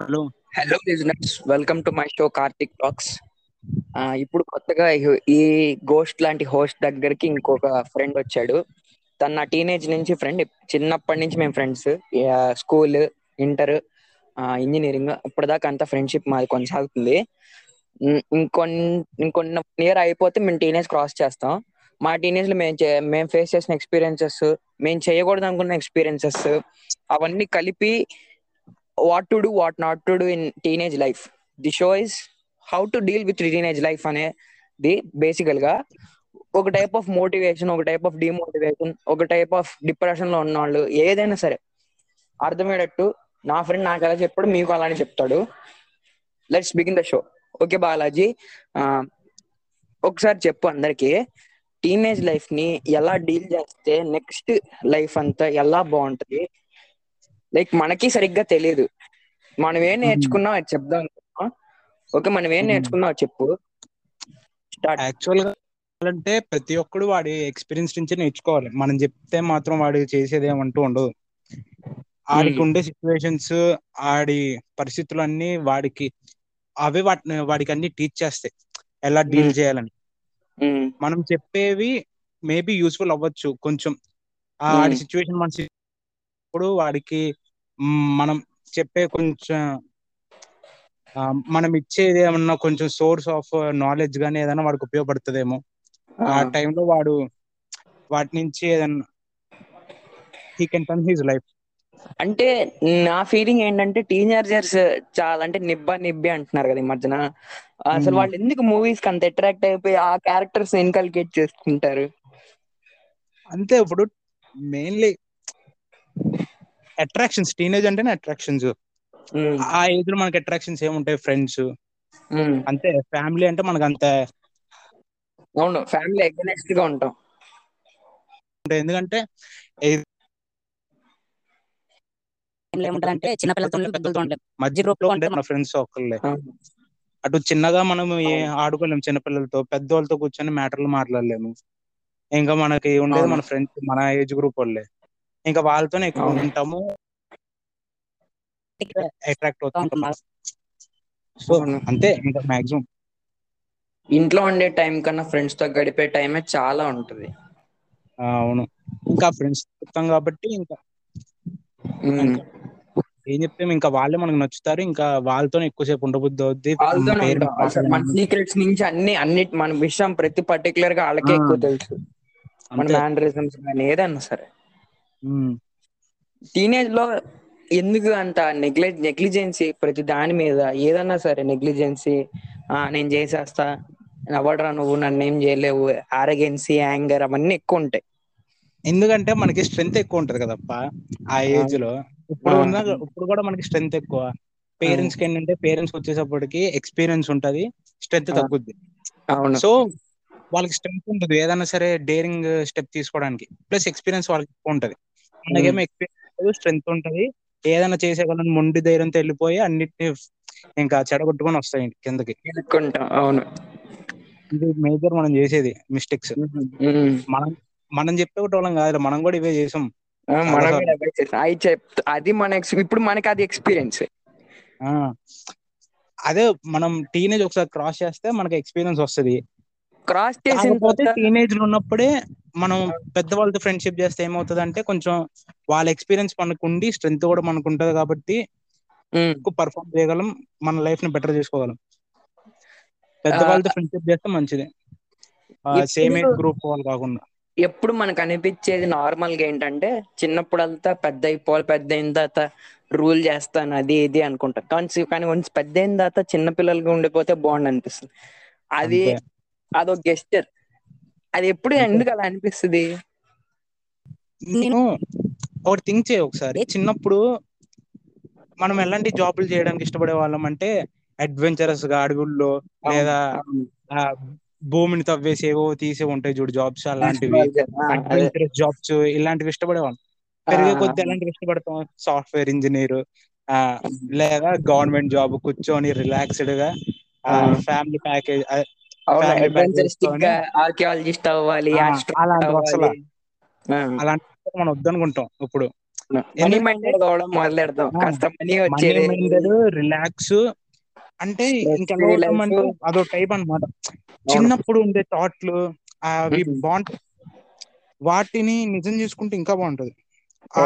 Hello business, welcome to my show Karthik talks. ఇప్పుడు కొత్తగా ఈ గోస్ట్ లాంటి హోస్ట్ దగ్గరికి ఇంకొక ఫ్రెండ్ వచ్చాడు. తను నా టీనేజ్ నుంచి ఫ్రెండ్, చిన్నప్పటి నుంచి మేము ఫ్రెండ్స్, స్కూల్, ఇంటర్, ఇంజనీరింగ్, ఇప్పటిదాకా అంతా ఫ్రెండ్షిప్ మాది కొనసాగుతుంది. ఇంకొన్ని ఇయర్ అయిపోతే మేము టీనేజ్ క్రాస్ చేస్తాం. మా టీనేజ్ లో మేము ఫేస్ చేసిన ఎక్స్పీరియన్సెస్, మేము చేయకూడదు అనుకున్న ఎక్స్పీరియన్సెస్ అవన్నీ కలిపి what to do, what not to do in teenage life. The show is how to deal with teenage life అనేది బేసికల్ గా ఒక టైప్ ఆఫ్ మోటివేషన్, ఒక టైప్ ఆఫ్ డిమోటివేషన్, ఒక టైప్ ఆఫ్ డిప్రెషన్ లో ఉన్న వాళ్ళు ఏదైనా సరే అర్థమయ్యేటట్టు నా ఫ్రెండ్ నాకు ఎలా చెప్పాడు, మీకు అలానే చెప్తాడు. Let's begin the show. Okay Balaji, ఒకసారి చెప్పు అందరికి టీనేజ్ లైఫ్ ని ఎలా డీల్ చేస్తే నెక్స్ట్ లైఫ్ అంతా ఎలా బాగుంటది. లైక్ మనకి సరిగ్గా తెలియదు, మనం ఏం నేర్చుకున్నాం అది చెప్దాం. ఓకే, మనం ఏం నేర్చుకున్నాం అది చెప్పు. యాక్చువల్ గా అంటే ప్రతి ఒక్కడు వాడి ఎక్స్పీరియన్స్ నుంచే నేర్చుకోవాలి. మనం చెప్తే మాత్రం వాడు చేసేదేమంటూ ఉండదు. ఆడికి ఉండే సిచ్యువేషన్స్, ఆడి పరిస్థితులు అన్ని వాడికి అవే వాడికి అన్ని టీచ్ చేస్తాయి ఎలా డీల్ చేయాలని. మనం చెప్పేవి మేబీ యూస్ఫుల్ అవ్వచ్చు కొంచెం ఆడి సిచ్యువేషన్ మన వాడికి. మనం చెప్పే కొంచెం మనం ఇచ్చేది ఏమన్నా కొంచెం సోర్స్ ఆఫ్ నాలెడ్జ్ గానీ ఏదైనా వాడికి ఉపయోగపడుతుందేమో. ఆ టైంలో వాడు వాటి నుంచి ఏదన్నా he can turn his life. అంటే నా ఫీలింగ్ ఏంటంటే టీనేజర్స్ చాలా అంటే నిబ్బి అంటున్నారు కదా ఈ మధ్యన. అసలు వాళ్ళు ఎందుకు మూవీస్ కి అంత అట్రాక్ట్ అయిపోయి ఆ క్యారెక్టర్స్ ఇన్కల్కేట్ చేసుకుంటారు? అంతే, ఇప్పుడు మెయిన్లీ అట్రాక్షన్స్. టీనేజ్ అంటేనే అట్రాక్షన్స్. ఆ ఏజ్ లో మనకి అట్రాక్షన్స్ ఏముంటాయి? ఫ్రెండ్స్ అంతే. ఫ్యామిలీ అంటే మనకు అంత అవును, ఫ్యామిలీ అగైనెస్ట్ గా ఉంటాం. ఎందుకంటే మధ్య గ్రూప్ లో అంటే మన ఫ్రెండ్స్ ఒక్కళ్ళే. అటు చిన్నగా మనం ఆడుకోలేము చిన్నపిల్లలతో, పెద్దవాళ్ళతో కూర్చొని మ్యాటర్లు మాట్లాడలేము. ఇంకా మనకి ఉండేది మన ఫ్రెండ్స్, మన ఏజ్ గ్రూప్ వాళ్ళే. ఇంకా వాళ్ళతోనే ఎక్కువ ఉంటాము, అట్రాక్ట్ అవుతూ ఉంటాము. సో అంతే, ఇంకా మాక్సిమం ఇంట్లో ఉండే టైం కన్నా ఫ్రెండ్స్ తో గడిపే టైమే చాలా ఉంటది. అవును, ఇంకా ఫ్రెండ్స్ ఉంటాం కాబట్టి ఇంకా ఏం చెప్తాం, ఇంకా వాళ్ళే మనకు నచ్చుతారు, ఇంకా వాళ్ళతో ఎక్కువసేపు ఉండబుద్ధి అవుద్ది. మన సీక్రెట్స్ నుంచి అన్నిటి మన విషయం ప్రతి పర్టికులర్ గా వాళ్ళకే ఎక్కువ తెలుసు, మన మేనరిజమ్స్ కానీ ఏదన్నా సరే. టీనేజ్ లో ఎందుకు అంత నెగ్లిజెన్సీ ప్రతి దాని మీద? ఏదన్నా సరే నెగ్లిజెన్సీ, నేను చేసేస్తా, అవడరా నువ్వు, నన్ను ఏం చేయలేవు, ఆరగెన్సీ, యాంగర్ అవన్నీ ఎక్కువ ఉంటాయి. ఎందుకంటే మనకి స్ట్రెంత్ ఎక్కువ ఉంటది కదప్ప ఆ ఏజ్ లో. ఇప్పుడు కూడా మనకి స్ట్రెంత్ ఎక్కువ. పేరెంట్స్ కి ఏంటంటే పేరెంట్స్ వచ్చేసప్పటికి ఎక్స్పీరియన్స్ ఉంటది, స్ట్రెంత్ తగ్గుద్ది. సో వాళ్ళకి స్ట్రెంత్ ఉంటుంది ఏదైనా సరే డేరింగ్ స్టెప్ తీసుకోవడానికి, ప్లస్ ఎక్స్పీరియన్స్ వాళ్ళకి ఎక్కువ ఉంటది. మనకేమో ఎక్స్పీరియన్స్, స్ట్రెంత్ ఉంటది, ఏదైనా చేసేవాళ్ళని మొండి ధైర్యంతో వెళ్ళిపోయి అన్నిటిని ఇంకా చెడగొట్టుకొని వస్తాయి కిందకి. అవును, ఇది మేజర్ మనం చేసేది మిస్టేక్స్. మనం చెప్పేటోళ్ళం కాదు, మనం కూడా ఇవే చేసాం. అది మన ఇప్పుడు మనకి అది ఎక్స్పీరియన్స్. అదే మనం టీనేజ్ ఒకసారి క్రాస్ చేస్తే మనకి ఎక్స్పీరియన్స్ వస్తుంది. క్రాస్ చేసిపోతే టీనేజ్ లో ఉన్నప్పుడే మనం పెద్దవాళ్ళతో ఫ్రెండ్షిప్ చేస్తే ఏమవుతుంది అంటే కొంచెం వాళ్ళ ఎక్స్పీరియన్స్ మనకు ఉండి స్ట్రెంత్ కూడా మనకు ఉంటది కాబట్టి పర్ఫార్మ్ చేయగలం, మన లైఫ్ ని బెటర్ చేసుకోగలం. పెద్దవాళ్ళతో ఫ్రెండ్షిప్ చేస్తే మంచిది, సేమ్ ఏజ్ గ్రూప్ వాళ్ళు కాకుండా. ఎప్పుడు మనకు అనిపించేది నార్మల్ గా ఏంటంటే చిన్నప్పుడు అంతా పెద్ద అయిపోవాలి, పెద్ద అయిన తర్వాత రూల్ చేస్తాను అది ఇది అనుకుంటా. కానీ కొంచెం పెద్ద అయిన తర్వాత చిన్నపిల్లలుగా ఉండిపోతే బాగుండు అనిపిస్తుంది. అదొక గెస్చర్. అది ఎప్పుడు ఎందుకు అలా అనిపిస్తుంది? నేను ఒకటి థింక్ చేయ ఒకసారి. చిన్నప్పుడు మనం ఎలాంటి జాబులు చేయడానికి ఇష్టపడే వాళ్ళం అంటే అడ్వెంచరస్ గా అడవుల్లో లేదా భూమిని తవ్వేసి ఏవో తీసే ఉంటాయి చూడు జాబ్స్, అలాంటివి అడ్వెంచరస్ జాబ్స్ ఇలాంటివి ఇష్టపడేవాళ్ళం. పెరిగే కొద్ది ఎలాంటివి ఇష్టపడతాం? సాఫ్ట్వేర్ ఇంజనీర్ లేదా గవర్నమెంట్ జాబ్, కూర్చొని రిలాక్స్డ్ గా ఫ్యామిలీ ప్యాకేజ్ అలాంటి మనం వద్దనుకుంటాం. ఇప్పుడు రిలాక్స్ అంటే ఇంకా అదో టైప్ అన్నమాట. చిన్నప్పుడు ఉండే థాట్లు అవి బాగుంటాయి, వాటిని నిజం చేసుకుంటే ఇంకా బాగుంటది. ఆ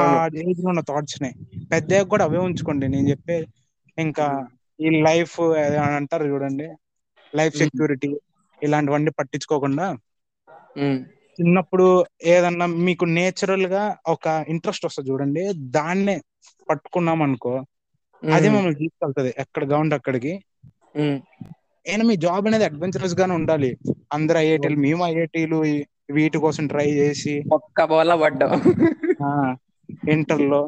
ఏజ్ లో ఉన్న థాట్స్ ని పెద్దగా కూడా అవే ఉంచుకోండి. నేను చెప్పే ఇంకా ఈ లైఫ్ అంటారు చూడండి, లైఫ్ సెక్యూరిటీ ఇలాంటివన్నీ పట్టించుకోకుండా చిన్నప్పుడు ఏదన్నా మీకు నేచురల్ గా ఒక ఇంట్రెస్ట్ వస్తుంది చూడండి, దాన్నే పట్టుకున్నాం అనుకో అదే మమ్మల్ని తీసుకెళ్తుంది ఎక్కడ కావండి అక్కడికి. అయినా మీ జాబ్ అనేది అడ్వెంచరస్ గానే ఉండాలి. అందరు ఐఐటీలు, మేము ఐఐటీలు వీటి కోసం ట్రై చేసి ఒక్క బోల పడ్డాం. ఇంటర్ లో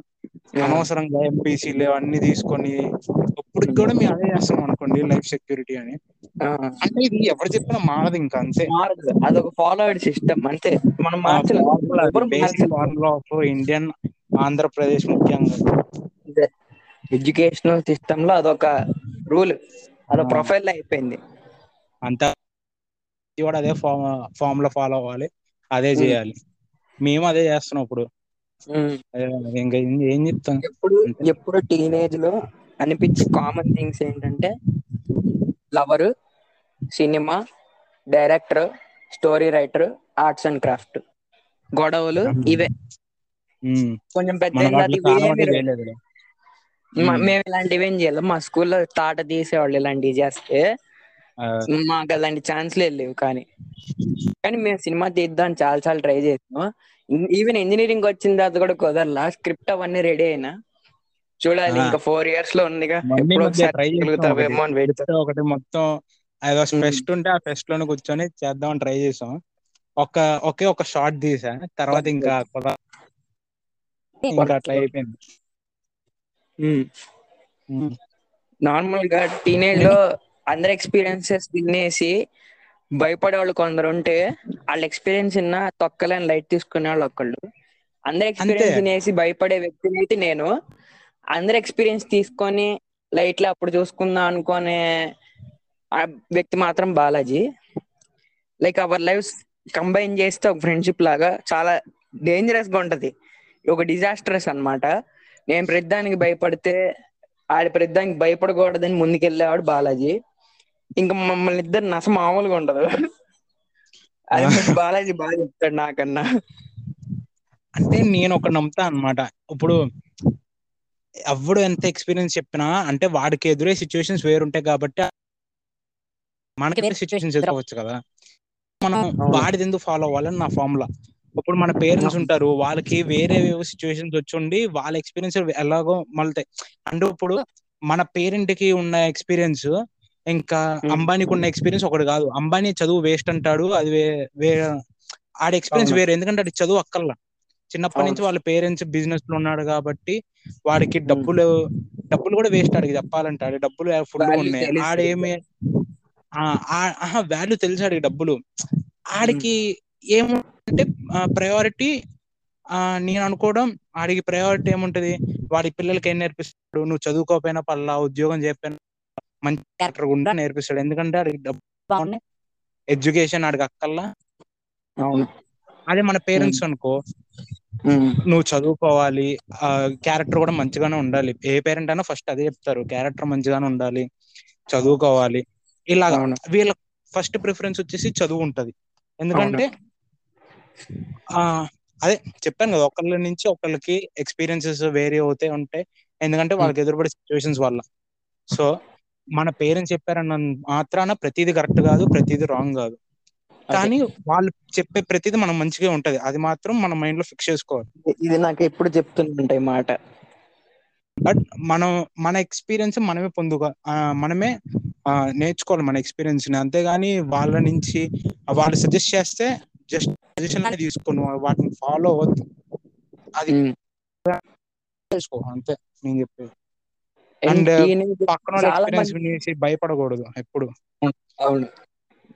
అనవసరంగా ఎంపీసీలు అన్ని తీసుకొని ఇప్పటికి కూడా మేము అదే చేస్తాం అనుకోండి లైఫ్ సెక్యూరిటీ అని. అంటే ఇది ఎవరు చెప్పినా మారదు, ఇంకా అంతే. అదొక ఫాలోవర్డ్ సిస్టమ్ అంతే. మనం మార్చలేదు ఇండియన్ ఆంధ్రప్రదేశ్ ముఖ్యంగా ఎడ్యుకేషనల్ సిస్టమ్ లో అదొక రూల్, అదొక ప్రొఫైల్ అయిపోయింది అంతా. కూడా అదే ఫామ్ లో ఫాలో అవ్వాలి, అదే చేయాలి. మేము అదే చేస్తున్నాం ఇప్పుడు. ఇంకా ఏం చెప్తాం, ఎప్పుడు టీనేజ్ లో అనిపించి కామన్ థింగ్స్ ఏంటంటే lover, cinema, director, story writer, arts and craft, గొడవలు, ఇవే. కొంచెం పెద్ద మేము ఇలాంటివేం చేయలేము. మా స్కూల్లో తాట తీసేవాళ్ళు ఇలాంటివి చేస్తే మాకు అలాంటి ఛాన్స్లే లేవు. కానీ కానీ మేము సినిమా తీద్దాం చాలా చాలా ట్రై చేసాము. ఈవెన్ ఇంజనీరింగ్ వచ్చిన తర్వాత కూడా కుదరలా. స్క్రిప్ట్ అవన్నీ రెడీ అయినా చూడాలి, ఇంకా 4 years లో ఉందిగా, ఎప్పుడు కలుగుతావేమో అని వెయిట్. ఒకటి మొత్తం ఫెస్ట్ ఉంటే ఆ ఫెస్ట్ లోనే కూర్చొని చేద్దామని ట్రై చేసాం. ఒకే ఒక షార్ట్ తీసా, తర్వాత ఇంకా అట్లా అయిపోయింది. నార్మల్ గా టీనేజ్ లో అందరి ఎక్స్పీరియన్సెస్ తినేసి భయపడే వాళ్ళు కొందరు ఉంటే, వాళ్ళ ఎక్స్పీరియన్స్ ఉన్న తొక్కలేని లైట్ తీసుకునే వాళ్ళు ఒకళ్ళు. అందరి ఎక్స్పీరియన్స్ తినేసి భయపడే వ్యక్తిని అయితే నేను. అందరి ఎక్స్పీరియన్స్ తీసుకొని లైట్ లో అప్పుడు చూసుకుందాం అనుకునే వ్యక్తి మాత్రం Balaji. Like our lives combine చేస్తే ఒక ఫ్రెండ్షిప్ లాగా చాలా డేంజరస్ గా ఉంటది, ఒక డిజాస్టర్స్ అన్నమాట. నేను ప్రతిదానికి భయపడితే ఆడి ప్రతిదానికి భయపడకూడదని ముందుకెళ్ళేవాడు బాలాజీ. ఇంకా మమ్మల్ని ఇద్దరు నస మామూలుగా ఉండదు, అది బాలాజీ బాగా చెప్తాడు నాకన్నా. అంటే నేను ఒక నమ్ముతా అన్నమాట, ఇప్పుడు ఎవడు ఎంత ఎక్స్పీరియన్స్ చెప్పినా అంటే వాడికి ఎదురే సిచ్యువేషన్స్ వేరుంటాయి కాబట్టి మనకి సిచ్యువేషన్స్ ఎదురవచ్చు కదా, మనం వాడిది ఎందుకు ఫాలో అవ్వాలని నా ఫార్ములా. ఇప్పుడు మన పేరెంట్స్ ఉంటారు, వాళ్ళకి వేరే సిచ్యువేషన్స్ వచ్చి ఉండి వాళ్ళ ఎక్స్పీరియన్స్ ఎలాగో మళ్ళీ అంటే ఇప్పుడు మన పేరెంట్ కి ఉన్న ఎక్స్పీరియన్స్ ఇంకా అంబానీకి ఉన్న ఎక్స్పీరియన్స్ ఒకటి కాదు. అంబానీ చదువు వేస్ట్ అంటాడు, అది వేరే ఆడ ఎక్స్పీరియన్స్ వేరే, ఎందుకంటే అది చదువు అక్కర్లా. చిన్నప్పటి నుంచి వాళ్ళ పేరెంట్స్ బిజినెస్ లో ఉన్నాడు కాబట్టి వాడికి డబ్బులు కూడా వేస్ట్. ఆడికి చెప్పాలంటే ఆడ డబ్బులు ఫుల్ ఉన్నాయి, ఆడేమి వాల్యూ తెలుసు ఆడికి డబ్బులు. ఆడికి ఏముంటే ప్రయారిటీ నేను అనుకోవడం, ఆడికి ప్రయారిటీ ఏముంటది, వాడి పిల్లలకి ఏం నేర్పిస్తాడు, నువ్వు చదువుకోకపోయినా పల్లా ఉద్యోగం చెప్పినా మంచి క్యారెక్టర్ గుండా నేర్పిస్తాడు. ఎందుకంటే ఆడికి డబ్బు, ఎడ్యుకేషన్ ఆడికి అక్కల్లా. అదే మన పేరెంట్స్ అనుకో, నువ్వు చదువుకోవాలి, క్యారెక్టర్ కూడా మంచిగానే ఉండాలి. ఏ పేరెంట్ అయినా ఫస్ట్ అదే చెప్తారు, క్యారెక్టర్ మంచిగానే ఉండాలి, చదువుకోవాలి. ఇలా వీళ్ళ ఫస్ట్ ప్రిఫరెన్స్ వచ్చేసి చదువు ఉంటది. ఎందుకంటే అదే చెప్పాను కదా, ఒకళ్ళ నుంచి ఒకళ్ళకి ఎక్స్పీరియన్సెస్ వేరే అవుతే ఉంటాయి, ఎందుకంటే వాళ్ళకి ఎదురుపడే సిచ్యువేషన్స్ వల్ల. సో మన పేరెంట్స్ చెప్పారన్న మాత్రాన ప్రతిదీ కరెక్ట్ కాదు, ప్రతిదీ రాంగ్ కాదు, కానీ వాళ్ళు చెప్పే ప్రతిదీ మనం మంచిగా ఉంటది. అది మాత్రం మన మైండ్ లో ఫిక్స్ చేసుకోవాలి. ఇది నాకు ఎప్పుడు చెప్తుంటాయి మాట. బట్ మన ఎక్స్పీరియన్స్ మనమే మనమే నేర్చుకోవాలి, మన ఎక్స్పీరియన్స్ ని. అంతేగాని వాళ్ళ నుంచి వాళ్ళు సజెస్ట్ చేస్తే జస్ట్ సజెషన్ అనేది తీసుకుని వాటిని ఫాలో అవ్వద్దు, అది చేసుకో, అంతే నేను చెప్పేది. అండ్ పక్కన వాళ్ళ ఎక్స్పీరియన్స్ వినేసి భయపడకూడదు ఎప్పుడు. అవును,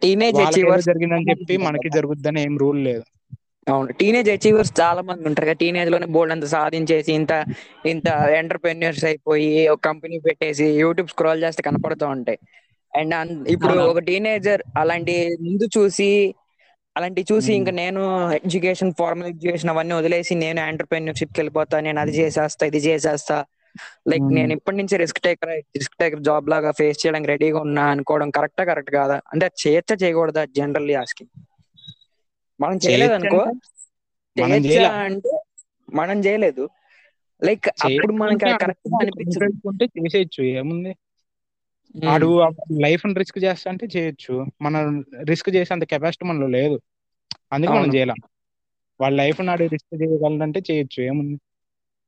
టీనేజ్ అచీవర్స్ జరిగిందని చెప్పి మనకి జరుగుద్దని ఏం రూల్ లేదు. అవును, టీనేజ్ అచీవర్స్ చాలా మంది ఉంటారు కదా, టీనేజ్ లోనే బోల్డ్ అంత సాధించేసి ఇంత ఎంటర్ప్రెన్యూర్స్ అయిపోయి ఒక కంపెనీ పెట్టేసి యూట్యూబ్ స్క్రోల్ చేస్తే కనపడుతూ ఉంటాయి. అండ్ ఇప్పుడు ఒక టీనేజర్ అలాంటి ముందు చూసి అలాంటివి చూసి ఇంకా నేను ఎడ్యుకేషన్ ఫార్మల్ ఎడ్యుకేషన్ అవన్నీ వదిలేసి నేను ఎంటర్‌ప్రెన్యూర్‌షిప్ కి వెళ్ళిపోతా, నేను అది చేసేస్తా ఇది చేసేస్తా, లైక్ నేను ఇప్పటి నుంచి రిస్క్ టేకర్ జాబ్ లాగా ఫేస్ చేయడానికి రెడీగా ఉన్నా అనుకోవడం కరెక్ట్ కాదా అంటే చేయొచ్చా చేయకూడదా? జనరల్లీ ఆస్కింగ్ మనం చేయలేదు అనుకో, చేయొచ్చా అంటే మనం చేయలేదు, లైక్ అప్పుడు మనకి కరెక్ట్ గా అనిపించకుంటే చేసేయచ్చు, ఏముంది వాడు లైఫ్ రిస్క్ చేస్తా అంటే చేయొచ్చు. మనం రిస్క్ చేసేంత కెపాసిటీ మనలో లేదు, అందుకే మనం చేయలేం. వాళ్ళ లైఫ్ నాడు రిస్క్ చేయగలంటే చేయొచ్చు, ఏముంది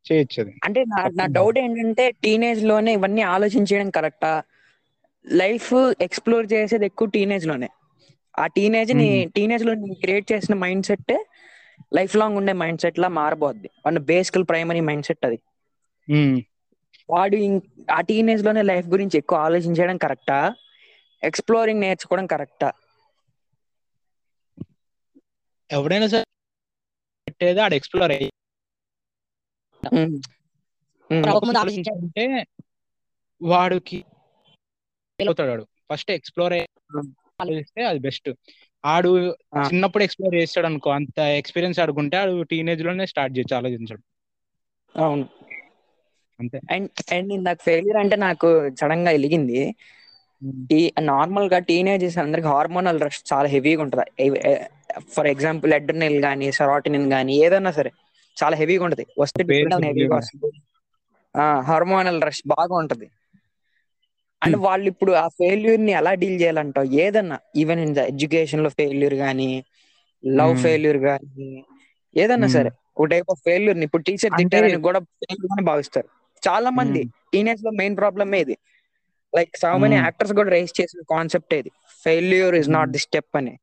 చేయొచ్చు. అది అంటే నా డౌట్ ఏంటంటే టీనేజ్ లోనే ఇవన్నీ ఆలోచించడం కరెక్టా? లైఫ్ ఎక్స్ప్లోర్ చేసేది ఎక్కువ టీనేజ్ లోనే, ఆ టీనేజ్ లో క్రియేట్ చేసిన మైండ్ సెట్ లైఫ్ లాంగ్ ఉండే మైండ్ సెట్ లా మారబోద్ది. వాడి బేసికల్ ప్రైమరీ మైండ్ సెట్ అది, వాడు ఆ టీనేజ్ లోనే లైఫ్ గురించి ఎక్కువ ఆలోచించడం కరెక్టా, ఎక్స్ప్లోరింగ్ నేర్చుకోవడం కరెక్టా? ఎవరైనా సరే పెట్టేది ఆడు ఎక్స్ప్లోర్ అయ్యి ఆలోచించాడంటే వాడికి అవుతాడు. ఫస్ట్ ఎక్స్ప్లోర్ అయ్యి అది బెస్ట్. ఆడు చిన్నప్పుడు ఎక్స్ప్లోర్ చేస్తాడు అనుకో, అంత ఎక్స్పీరియన్స్ ఆడుకుంటే ఆడు టీనేజ్ లోనే స్టార్ట్ చేయొచ్చు ఆలోచించడం. అవును అంతే. అండ్ నాకు ఫెయిల్యూర్ అంటే నాకు సడన్ గా వెలిగింది. నార్మల్ గా టీనేజర్స్ అందరికి హార్మోనల్ రష్ చాలా హెవీగా ఉంటుంది. ఫర్ ఎగ్జాంపుల్ అడ్రినలిన్ కానీ సెరోటోనిన్ కానీ ఏదైనా సరే చాలా హెవీగా ఉంటది, వస్తే హెవీగా హార్మోనల్ రష్ బాగా ఉంటది. అంటే వాళ్ళు ఇప్పుడు ఆ ఫెయిల్యూర్ ని ఎలా డీల్ చేయాలంటావు? ఏదన్నా ఈవెన్ ఇన్ ద ఎడ్యుకేషన్ లో ఫెయిల్యూర్ గానీ, లవ్ ఫెయిల్యూర్ గానీ, ఏదన్నా సరే ఒక టైప్ ఆఫ్ ఫెయిల్యూర్ ని ఇప్పుడు టీచర్ తిట్టారని కూడా ఫెయిల్యూర్ అని భావిస్తారు చాలా మంది. టీనేజ్ లో మెయిన్ ప్రాబ్లమ్ ఇది. లైక్ సో మెనీ యాక్టర్స్ కూడా రైజ్ చేసిన కాన్సెప్ట్ ఇది, failure is not the step అని.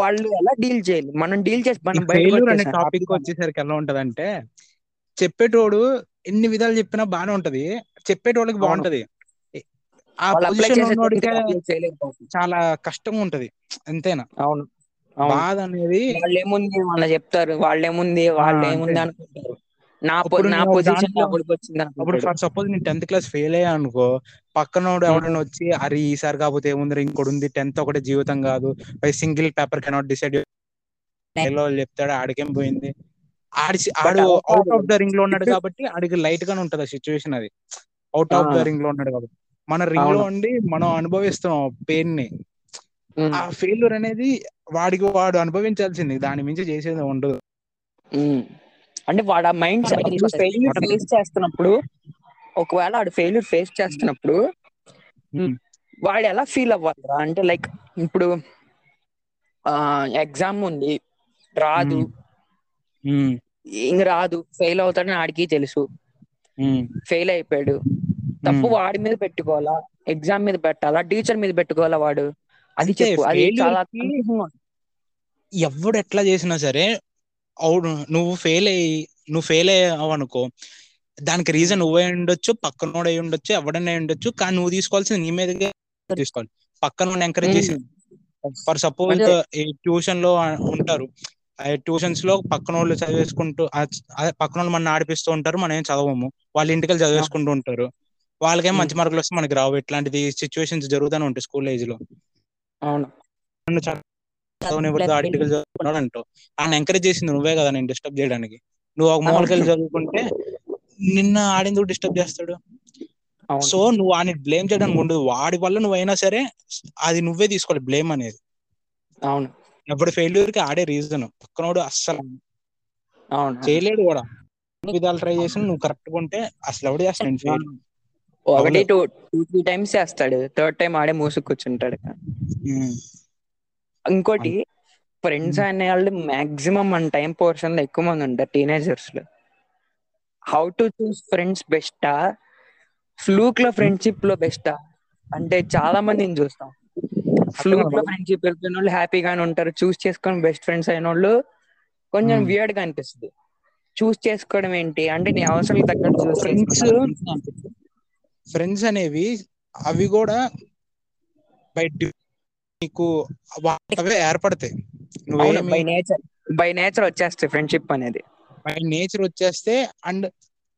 వాళ్ళు ఎలా డీల్ చేయాలి? మనం డీల్ చేసి టాపిక్ వచ్చేసరికి ఎలా ఉంటదంటే, చెప్పేటోడు ఎన్ని విధాలు చెప్పినా బానే ఉంటది, చెప్పేటోళ్ళకి బాగుంటది, ఆ పొజిషన్ చాలా కష్టంగా ఉంటది. అంతేనా? అవును. బాధ అనేది వాళ్ళేముంది వాళ్ళు చెప్తారు, వాళ్ళేముంది అనుకుంటారు. ఇప్పుడు ఫర్ సపోజ్ నేను 10th క్లాస్ ఫెయిల్ అయ్యా అనుకో, పక్కనోడు ఎవరైనా వచ్చి అరే ఈసారి కాకపోతే ఏముంది ఇంకోటి ఉంది, 10th ఒకటే జీవితం కాదు, by single paper cannot decide చెప్తాడు. ఆడికేం పోయింది? ఆడు అవుట్ ఆఫ్ ద రింగ్ లో ఉన్నాడు కాబట్టి ఆడికి లైట్ గానే ఉంటది ఆ సిచ్యువేషన్. అది అవుట్ ఆఫ్ ద రింగ్ లో ఉన్నాడు కాబట్టి మన రింగ్ లో ఉండి మనం అనుభవిస్తున్నాం పెయిన్ ని. ఆ ఫెయిల్యూర్ అనేది వాడికి వాడు అనుభవించాల్సింది, దాని మించి చేసేది ఉండదు. అంటే వాడు ఆ మైండ్ ఫెయిల్యూర్ ఫేస్ చేస్తున్నప్పుడు, ఒకవేళ వాడు ఫెయిల్యూర్ ఫేస్ చేస్తున్నప్పుడు వాడు ఎలా ఫీల్ అవ్వాలరా? అంటే లైక్ ఇప్పుడు ఎగ్జామ్ ఉంది, రాదు ఇంక రాదు, ఫెయిల్ అవుతాడని ఆడికి తెలుసు, ఫెయిల్ అయిపోయాడు. తప్పు వాడి మీద పెట్టుకోవాలా, ఎగ్జామ్ మీద పెట్టాలా, టీచర్ మీద పెట్టుకోవాలా? వాడు అది చెప్పు. అది చాలా ఎవడు ఎట్లా చేసినా సరే అవును, నువ్వు ఫెయిల్ అయ్యావు అనుకో, దానికి రీజన్ నువ్వే ఉండొచ్చు, పక్కనోడు అయి ఉండొచ్చు, ఎవడన్నా ఉండొచ్చు, కానీ నువ్వు తీసుకోవాల్సింది నీ మీదగా తీసుకోవాలి. పక్కనోడు ఎంకరేజ్ చేసి ఫర్ సపోజ్ ట్యూషన్ లో ఉంటారు, ట్యూషన్స్ లో పక్కనోళ్ళు చదివేసుకుంటూ, పక్కనోళ్ళు మన ఆడిపిస్తూ ఉంటారు, మనం ఏం చదవము, వాళ్ళ ఇంటికి వెళ్ళి చదివేసుకుంటూ ఉంటారు, వాళ్ళకేం మంచి మార్కులు వస్తే మనకి రావు. ఇట్లాంటిది సిచ్యువేషన్స్ జరుగుతూనే ఉంటాయి స్కూల్ ఏజ్ లో. అవును, అంటావు ఆయన ఎంకరేజ్ చేసింది నువ్వే కదా నేను డిస్టర్బ్ చేయడానికి. నువ్వు ఒక మూలకెళ్ళి చదువుకుంటే నిన్న ఆడేందుకు డిస్టర్బ్ చేస్తాడు? సో నువ్వు ఆయన బ్లేమ్ చేయడానికి ఉండదు, వాడి వల్ల నువ్వైనా సరే అది నువ్వే తీసుకోవాలి బ్లేమ్ అనేది. అవును, ఎప్పుడు ఫెయిల్యూర్ కి ఆడే రీజన్ పక్కనోడు అస్సలు చేయలేడు కూడా. విధాలు ట్రై చేసిన నువ్వు కరెక్ట్ గా ఉంటే అసలు ఎవడు చేస్తాను ఫెయిల్? ఒకటి 2-3 టైమ్స్ చేస్తాడు, థర్డ్ టైం ఆడే మూసుకు కూర్చుంటాడు. ఇంకోటి ఫ్రెండ్స్ అనే వాళ్ళు మాక్సిమం మన టైం పోర్షన్ లో ఎక్కువ మంది ఉంటారు టీనేజర్స్ లో. హౌ టు చూస్ ఫ్రెండ్స్ బెస్టా, ఫ్లూక్ లో ఫ్రెండ్షిప్ లో బెస్టా? అంటే చాలా మందిని చూస్తాం ఫ్లూక్ లో ఫ్రెండ్షిప్ వెళ్ళిపోయిన వాళ్ళు హ్యాపీగానే ఉంటారు, చూస్ చేసుకొని బెస్ట్ ఫ్రెండ్స్ అయిన వాళ్ళు కొంచెం వియర్డ్ గా అనిపిస్తుంది. చూస్ చేసుకోవడం ఏంటి అంటే నీ అవసరం తగ్గట్టు చూస్ చేసుకోవడం. ఫ్రెండ్స్ అనేవి అవి కూడా బై నీకు అవే ఏర్పడతాయి, బై నేచర్ వచ్చేస్తాయి ఫ్రెండ్షిప్ అనేది, బై నేచర్ వచ్చేస్తే. అండ్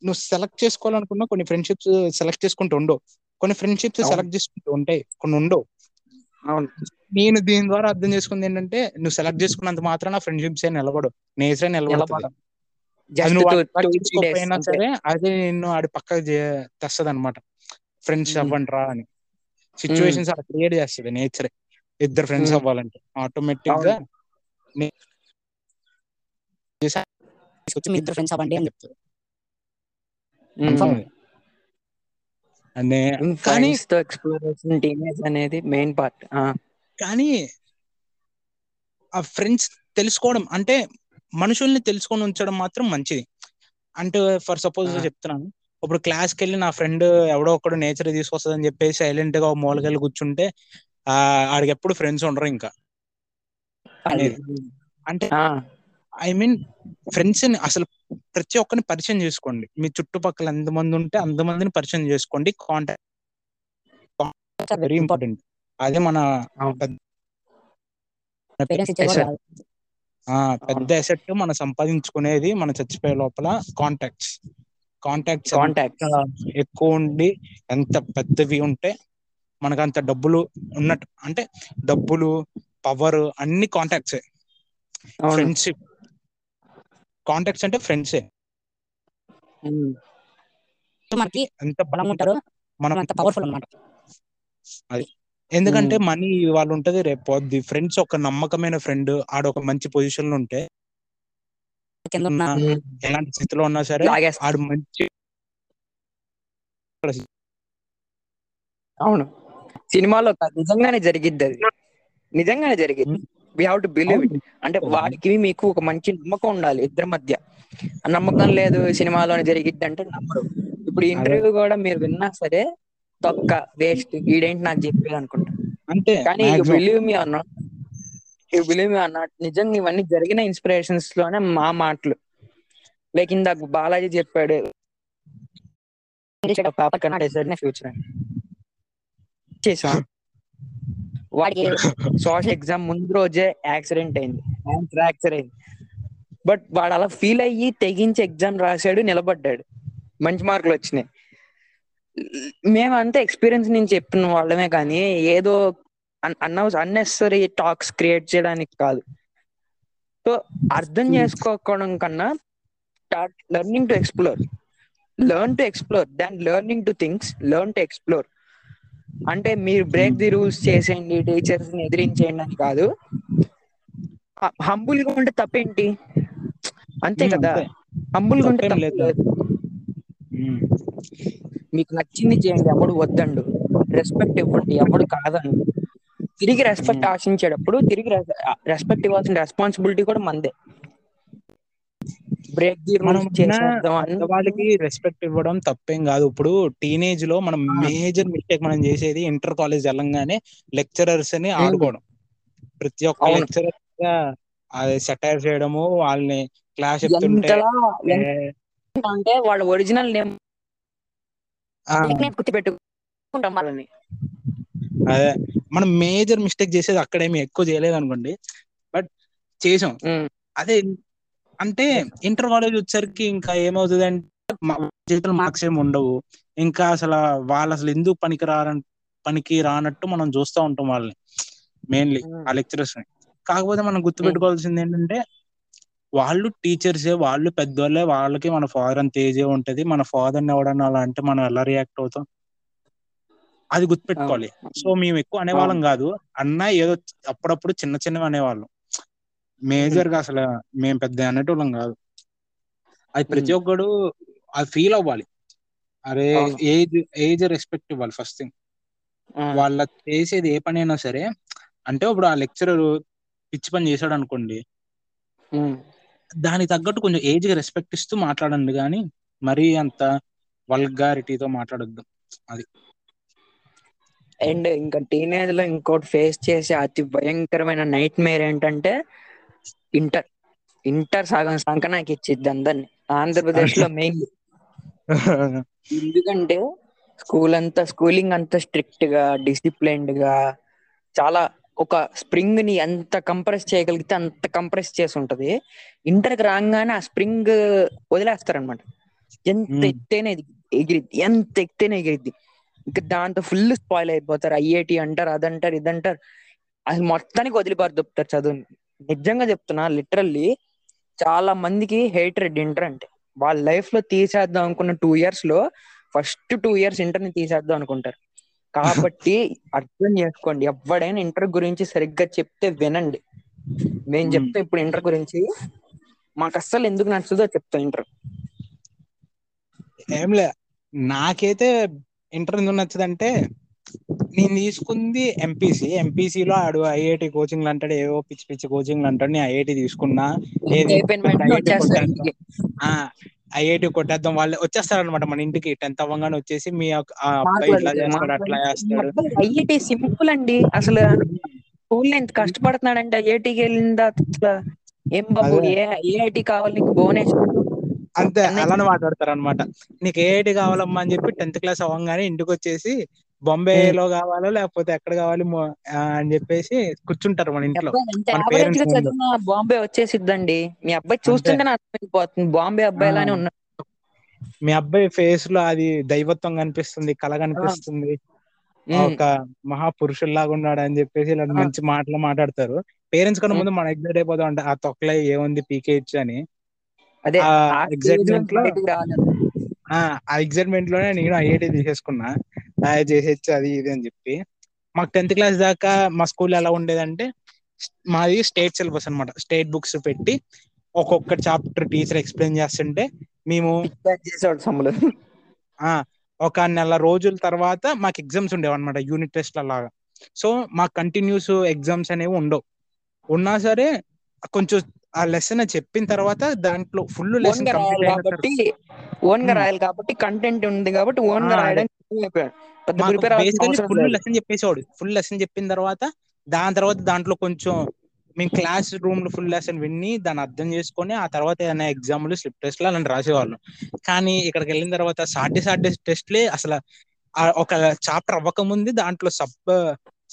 నువ్వు సెలెక్ట్ చేసుకోవాలనుకున్నా కొన్ని ఫ్రెండ్షిప్స్ సెలెక్ట్ చేసుకుంటూ ఉండవు, కొన్ని ఫ్రెండ్షిప్స్ సెలెక్ట్ చేసుకుంటూ ఉంటాయి, కొన్ని ఉండవు. అవును, నేను దీని ద్వారా అర్థం చేసుకుంది ఏంటంటే, నువ్వు సెలెక్ట్ చేసుకున్నంత మాత్రం నా ఫ్రెండ్షిప్స్ ఏ నిలబడు, నేచరే నిలబడతాను. అయినా సరే అదే నిన్ను ఆడి పక్కకు తెస్తుంది అనమాట. ఫ్రెండ్స్ అవ్వంట్రా అని సిచ్యువేషన్స్ అలా క్రియేట్ చేస్తుంది నేచరే. ఇద్దరు ఫ్రెండ్స్ అవ్వాలంటే ఆటోమేటిక్ గా ఫ్రెండ్స్ అవ్వండి అని చెప్తుంది. కానీ ఆ ఫ్రెండ్స్ తెలుసుకోవడం అంటే మనుషుల్ని తెలుసుకొని ఉంచడం మాత్రం మంచిది. అంటే ఫర్ సపోజ్ చెప్తున్నాను, ఇప్పుడు క్లాస్ కి వెళ్ళి నా ఫ్రెండ్ ఎవడో ఒకడు నేచర్ తీసుకొస్తుంది అని చెప్పేసి సైలెంట్ గా మూలకెళ్ళి కూర్చుంటే ఆడికి ఎప్పుడు ఫ్రెండ్స్ ఉండరు. ఇంకా అంటే ఐ మీన్ ఫ్రెండ్స్ ని అసలు ప్రతి ఒక్కరిని పరిచయం చేసుకోండి. మీ చుట్టుపక్కల ఎంతమంది ఉంటే అంతమందిని పరిచయం చేసుకోండి. Contact very important. అదే మన పెద్ద అసెట్ మనం సంపాదించుకునేది మన చచ్చిపోయే లోపల. కాంటాక్ట్స్ ఎక్కువ ఉండి ఎంత పెద్దవి ఉంటే మనకు అంత డబ్బులు ఉన్నట్టు. అంటే డబ్బులు, పవర్ అన్ని కాంటాక్ట్సే. ఫ్రెండ్షిప్ కాంటాక్ట్స్ అంటే ఫ్రెండ్సే. ఎంత బలం ఉంటారో మనం అంత పవర్ఫుల్ అన్నమాట. అది ఎందుకంటే మనీ వాళ్ళు ఉంటది. రేపు ఫ్రెండ్స్ ఒక నమ్మకమైన ఫ్రెండ్ ఆడొక మంచి పొజిషన్ లో ఉంటే ఎలాంటి స్థితిలో ఉన్నా సరే ఆడు మంచి. అవును, సినిమాలో నిజంగానే జరిగిద్ది, అది నిజంగానే జరిగిద్ది. We have to believe it. అంటే వాడికి మీకు ఒక మంచి నమ్మకం ఉండాలి ఇద్దరి మధ్య. ఆ నమ్మకం లేదు సినిమాలోనే జరిగిద్ది అంటే నమ్మరు. ఇప్పుడు ఇంటర్వ్యూ కూడా మీరు విన్నా సరే తొక్క వేస్ట్ ఈడేంటి నాకు చెప్పేది అనుకుంటా. అంటే కానీ బిలీవ్ మీ అన్న నిజంగా ఇవన్నీ జరిగిన ఇన్స్పిరేషన్స్ లోనే మా మాటలు. లైక్ ఇందాక బాలాజీ చెప్పాడు ఫ్యూచర్ చేసా. వాడికి సోషల్ ఎగ్జామ్ ముందు రోజే యాక్సిడెంట్ అయింది. బట్ వాడు అలా ఫీల్ అయ్యి తెగించి ఎగ్జామ్ రాశాడు, నిలబడ్డాడు, మంచి మార్కులు వచ్చినాయి. మేమంతా ఎక్స్పీరియన్స్ నేను చెప్పిన వాళ్ళమే కానీ ఏదో అన్నెసరీ టాక్స్ క్రియేట్ చేయడానికి కాదు. సో అర్థం చేసుకోవడం కన్నా start learning to explore then learning to things, learn to explore. అంటే మీరు బ్రేక్ ది రూల్స్ చేసేయండి, టీచర్స్ ని ఎదిరించేయండి అని కాదు. హంబుల్ గా ఉంటే తప్పేంటి? అంతే కదా, హంబుల్ గా ఉంటే తప్పలేదు. మీకు నచ్చింది చేయండి, ఎవడు వద్దండు. రెస్పెక్ట్ ఇవ్వండి, ఎవడు కాదండి. తిరిగి రెస్పెక్ట్ ఆశించేటప్పుడు తిరిగి రెస్పెక్ట్ ఇవ్వాల్సిన రెస్పాన్సిబిలిటీ కూడా మనదే. బ్రేక్ ది రూల్స్ చేసేద్దాం, వాళ్ళకి రెస్పెక్ట్ ఇవ్వడం తప్పేం కాదు. ఇప్పుడు టీనేజ్ లో మనం మేజర్ మిస్టేక్ మనం చేసేది ఇంటర్ కాలేజ్ వెళ్ళంగానే లెక్చరర్స్ ని ఆడుకోవడం. ప్రతి ఒక్క లెక్చరర్ అది సెటైర్ చేయడము, వాళ్ళని క్లాస్ చెప్తుంటే అంటే వాళ్ళ ఒరిజినల్ నేమ్ గుర్తుపెట్టుకుంటాం వాళ్ళని. అదే మనం మేజర్ మిస్టేక్ చేసేది. అక్కడేమి ఎక్కువ చేయలేదు అనుకోండి, బట్ చేసాం. అదే అంటే ఇంటర్ కాలేజ్ వచ్చేసరికి ఇంకా ఏమవుతుంది అంటే మార్క్స్ ఏమి ఉండవు. ఇంకా అసలు వాళ్ళు అసలు ఎందుకు పనికి రానట్టు మనం చూస్తూ ఉంటాం వాళ్ళని, మెయిన్లీ ఆ లెక్చరర్స్ ని. కాకపోతే మనం గుర్తుపెట్టుకోవాల్సింది ఏంటంటే వాళ్ళు టీచర్సే, వాళ్ళు పెద్దోళ్ళే. వాళ్ళకి మన ఫాదర్ అంత ఏజే ఉంటది. మన ఫాదర్ ని ఎవడన్నా అలా అంటే మనం ఎలా రియాక్ట్ అవుతాం, అది గుర్తుపెట్టుకోవాలి. సో మేము ఎక్కువ అనేవాళ్ళం కాదు అన్న, ఏదో అప్పుడప్పుడు చిన్న చిన్నవి అనేవాళ్ళం. మేజర్ గా అసలు మేము పెద్ద అనేటోళ్ళం కాదు. అది ప్రతి ఒక్కడు అది ఫీల్ అవ్వాలి. అరే ఏజ్ రెస్పెక్ట్ ఇవ్వాలి ఫస్ట్ థింగ్. వాళ్ళ చేసేది ఏ పని అయినా సరే, అంటే ఇప్పుడు ఆ లెక్చరర్ పిచ్చి పని చేశాడు అనుకోండి, దానికి తగ్గట్టు కొంచెం ఏజ్ గా రెస్పెక్ట్ ఇస్తూ మాట్లాడండి. కానీ మరీ అంత వల్గారిటీతో మాట్లాడద్దు. అది అండ్ ఇంకా టీనేజ్ లో ఇంకోటి ఫేస్ చేసే అతి భయంకరమైన నైట్ మేర్ ఏంటంటే ఇంటర్ సగం సంక నాకు ఇచ్చిద్ది అందరినీ, ఆంధ్రప్రదేశ్ లో మెయిన్లీ. ఎందుకంటే స్కూలింగ్ అంతా స్ట్రిక్ట్ గా, డిసిప్లైన్డ్ గా, చాలా ఒక స్ప్రింగ్ ని ఎంత కంప్రెస్ చేయగలిగితే అంత కంప్రెస్ చేసి ఉంటది. ఇంటర్కి రాగానే ఆ స్ప్రింగ్ వదిలేస్తారనమాట. ఎంత ఎత్తైనా ఎగిరిద్ది ఇంకా దాంతో ఫుల్ స్పాయిల్ అయిపోతారు. ఐఐటి అంటారు, అదంటారు, ఇదంటారు, అది మొత్తానికి వదిలిపారు దొప్పుతారు చదువుని. నిజంగా చెప్తున్నా, లిటరల్లీ చాలా మందికి హేట్రెడ్ ఇంటర్ అంటే. వాళ్ళ లైఫ్ లో తీసేద్దాం అనుకున్న 2 years లో ఫస్ట్ 2 years ఇంటర్ని తీసేద్దాం అనుకుంటారు. కాబట్టి అర్థం చేసుకోండి, ఎవడైనా ఇంటర్ గురించి సరిగ్గా చెప్తే వినండి. మేము చెప్తాం ఇప్పుడు ఇంటర్ గురించి, మాకు అస్సలు ఎందుకు నచ్చుదో చెప్తాం. ఇంటర్ ఏం లే, నాకైతే ఇంటర్ ఎందుకు నచ్చదంటే, నేను తీసుకుంది ఎంపీసీలో ఆడు ఐఐటి కోచింగ్లు అంటాడు, ఏవో పిచ్చి పిచ్చి కోచింగ్లు అంటాడు. నేను ఐఐటి తీసుకున్నా, ఐఐటి కొట్టేద్దాం, వాళ్ళు వచ్చేస్తారు అనమాట మన ఇంటికి 10th అవ్వగానే వచ్చేసి మీ అబ్బాయి ఇట్లా చేస్తాడు అట్లా చేస్తాడు. ఐఐటి సింపుల్ అండి, అసలు స్కూల్లో ఎంత కష్టపడుతున్నాడు అంటే ఐఐటికి వెళ్ళిందా ఏం బాబు, ఏఐటి కావాలి నీకు భువనేశ్వర్ అంతే అలానే మాట్లాడతారు అనమాట. నీకు ఏఐటి కావాలమ్మా అని చెప్పి 10th క్లాస్ అవ్వగానే ఇంటికి వచ్చేసి బొంబాయిలో కావాలో లేకపోతే ఎక్కడ కావాలి అని చెప్పేసి కూర్చుంటారు మన ఇంట్లో. బాంబే వచ్చేసిద్దండి, మీ అబ్బాయి చూస్తుంటేనే అర్థమైపోతుంది బాంబే అబ్బాయి లానే ఉన్నాడు. మీ అబ్బాయి ఫేస్ లో అది దైవత్వం కనిపిస్తుంది, కళ కనిపిస్తుంది, ఒక మహాపురుషుల్లాగా ఉన్నాడు అని చెప్పేసి ఇలా మంచి మాటలు మాట్లాడతారు. పేరెంట్స్ కన్నా ముందు మనం ఎగ్జైట్ అయిపోతాం అంటే ఆ తొక్కలే ఏముంది పీకేయచ్చు అని. ఎగ్జైట్మెంట్ లోనే నేను ఐఐటి తీసేసుకున్నా, చేసేచ్చు అది ఇది అని చెప్పి. మాకు 10th క్లాస్ దాకా మా స్కూల్ ఎలా ఉండేదంటే, మాది స్టేట్ సిలబస్ అనమాట. స్టేట్ బుక్స్ పెట్టి ఒక్కొక్క చాప్టర్ టీచర్ ఎక్స్ప్లెయిన్ చేస్తుంటే మేము ఒక 4 రోజుల తర్వాత మాకు ఎగ్జామ్స్ ఉండేవన్నమాట, యూనిట్ టెస్ట్ లాగా. సో మాకు కంటిన్యూస్ ఎగ్జామ్స్ అనేవి ఉండవు. ఉన్నా సరే కొంచెం ఆ లెసన్ చెప్పిన తర్వాత దాంట్లో ఫుల్ లెసన్ ఓన్ గా రాయాలి కాబట్టి కంటెంట్ ఉంది కాబట్టి ఓన్ గా రాయడానికి ఫుల్ లెసన్ చెప్పేసేవాడు. ఫుల్ లెసన్ చెప్పిన తర్వాత దాని తర్వాత దాంట్లో కొంచెం మేము క్లాస్ రూమ్ లో ఫుల్ లెసన్ విని దాన్ని అర్థం చేసుకుని ఆ తర్వాత ఏదైనా ఎగ్జామ్లు స్లిప్ టెస్ట్లు అలాంటి రాసేవాళ్ళం. కానీ ఇక్కడికి వెళ్ళిన తర్వాత సాటర్డే టెస్ట్లే అసలు ఒక చాప్టర్ అవ్వకముందు దాంట్లో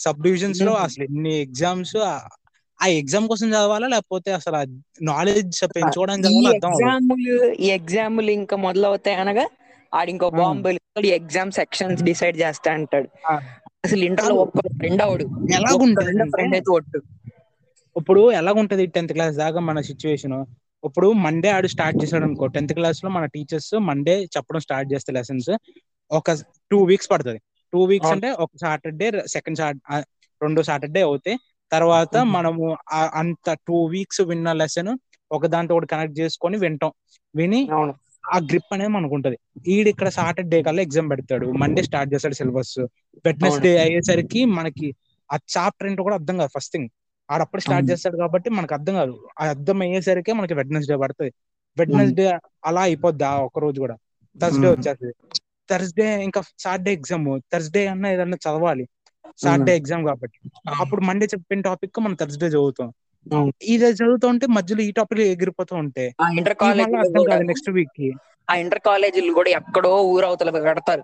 సబ్ డివిజన్స్ లో అసలు ఎన్ని ఎగ్జామ్స్, ఆ ఎగ్జామ్ కోసం చదవాలా లేకపోతే అసలు నాలెడ్జ్ పెంచుకోవడానికి ఎగ్జామ్లు ఇంకా మొదలవుతాయి అనగా ఆడి ఇంకో బాంబు ఎగ్జామ్ సెక్షన్స్ డిసైడ్ చేస్తా అంటాడు. అసలు ఇంటర్లో ఫ్రెండ్ అవడు ఎలాగుంటుంది ఇప్పుడు, ఎలాగుంటది 10th క్లాస్ దాకా మన సిచ్యువేషన్. ఇప్పుడు మండే ఆడు స్టార్ట్ చేశాడు అనుకో, 10th క్లాస్ లో మన టీచర్స్ మండే చెప్పడం స్టార్ట్ చేస్తే లెసన్స్ ఒక 2 weeks పడుతుంది. 2 weeks అంటే ఒక సాటర్డే, సెకండ్ సాటర్డే, 2 Saturdays అవుతాయి. తర్వాత మనము అంత 2 weeks విన్న లెసన్ ఒక దాంతో ఒకటి కనెక్ట్ చేసుకొని వింటాం, విని ఆ గ్రిప్ అనేది మనకు ఉంటది. ఈడు ఇక్కడ సాటర్డే కల్లా ఎగ్జామ్ పెడతాడు, మండే స్టార్ట్ చేస్తాడు సిలబస్, వెడ్నెస్డే అయ్యేసరికి మనకి ఆ చాప్టర్ ఏంటో కూడా అర్థం కాదు. ఫస్ట్ థింగ్ ఆడప్పుడు స్టార్ట్ చేస్తాడు కాబట్టి మనకు అర్థం కాదు, అది అర్థం అయ్యేసరికి మనకి వెడ్నెస్డే పడుతుంది. వెడ్నెస్డే అలా అయిపోద్ది, ఒక రోజు కూడా థర్స్డే వచ్చేస్తుంది. థర్స్డే ఇంకా సాటర్డే ఎగ్జామ్, థర్స్డే అన్నా ఏదన్నా చదవాలి సాటర్డే ఎగ్జామ్ కాబట్టి. అప్పుడు మండే చెప్పిన టాపిక్ మనం థర్స్డే చదువుతాం, ఇదే చదువుతా ఉంటే మధ్యలో ఈ టాపిక్ ఎగిరిపోతూ ఉంటే ఇంటర్ కాలేజ్ నెక్స్ట్ వీక్ కి ఆ ఇంటర్ కాలేజీలు కూడా ఎక్కడో ఊరవతల కడతారు.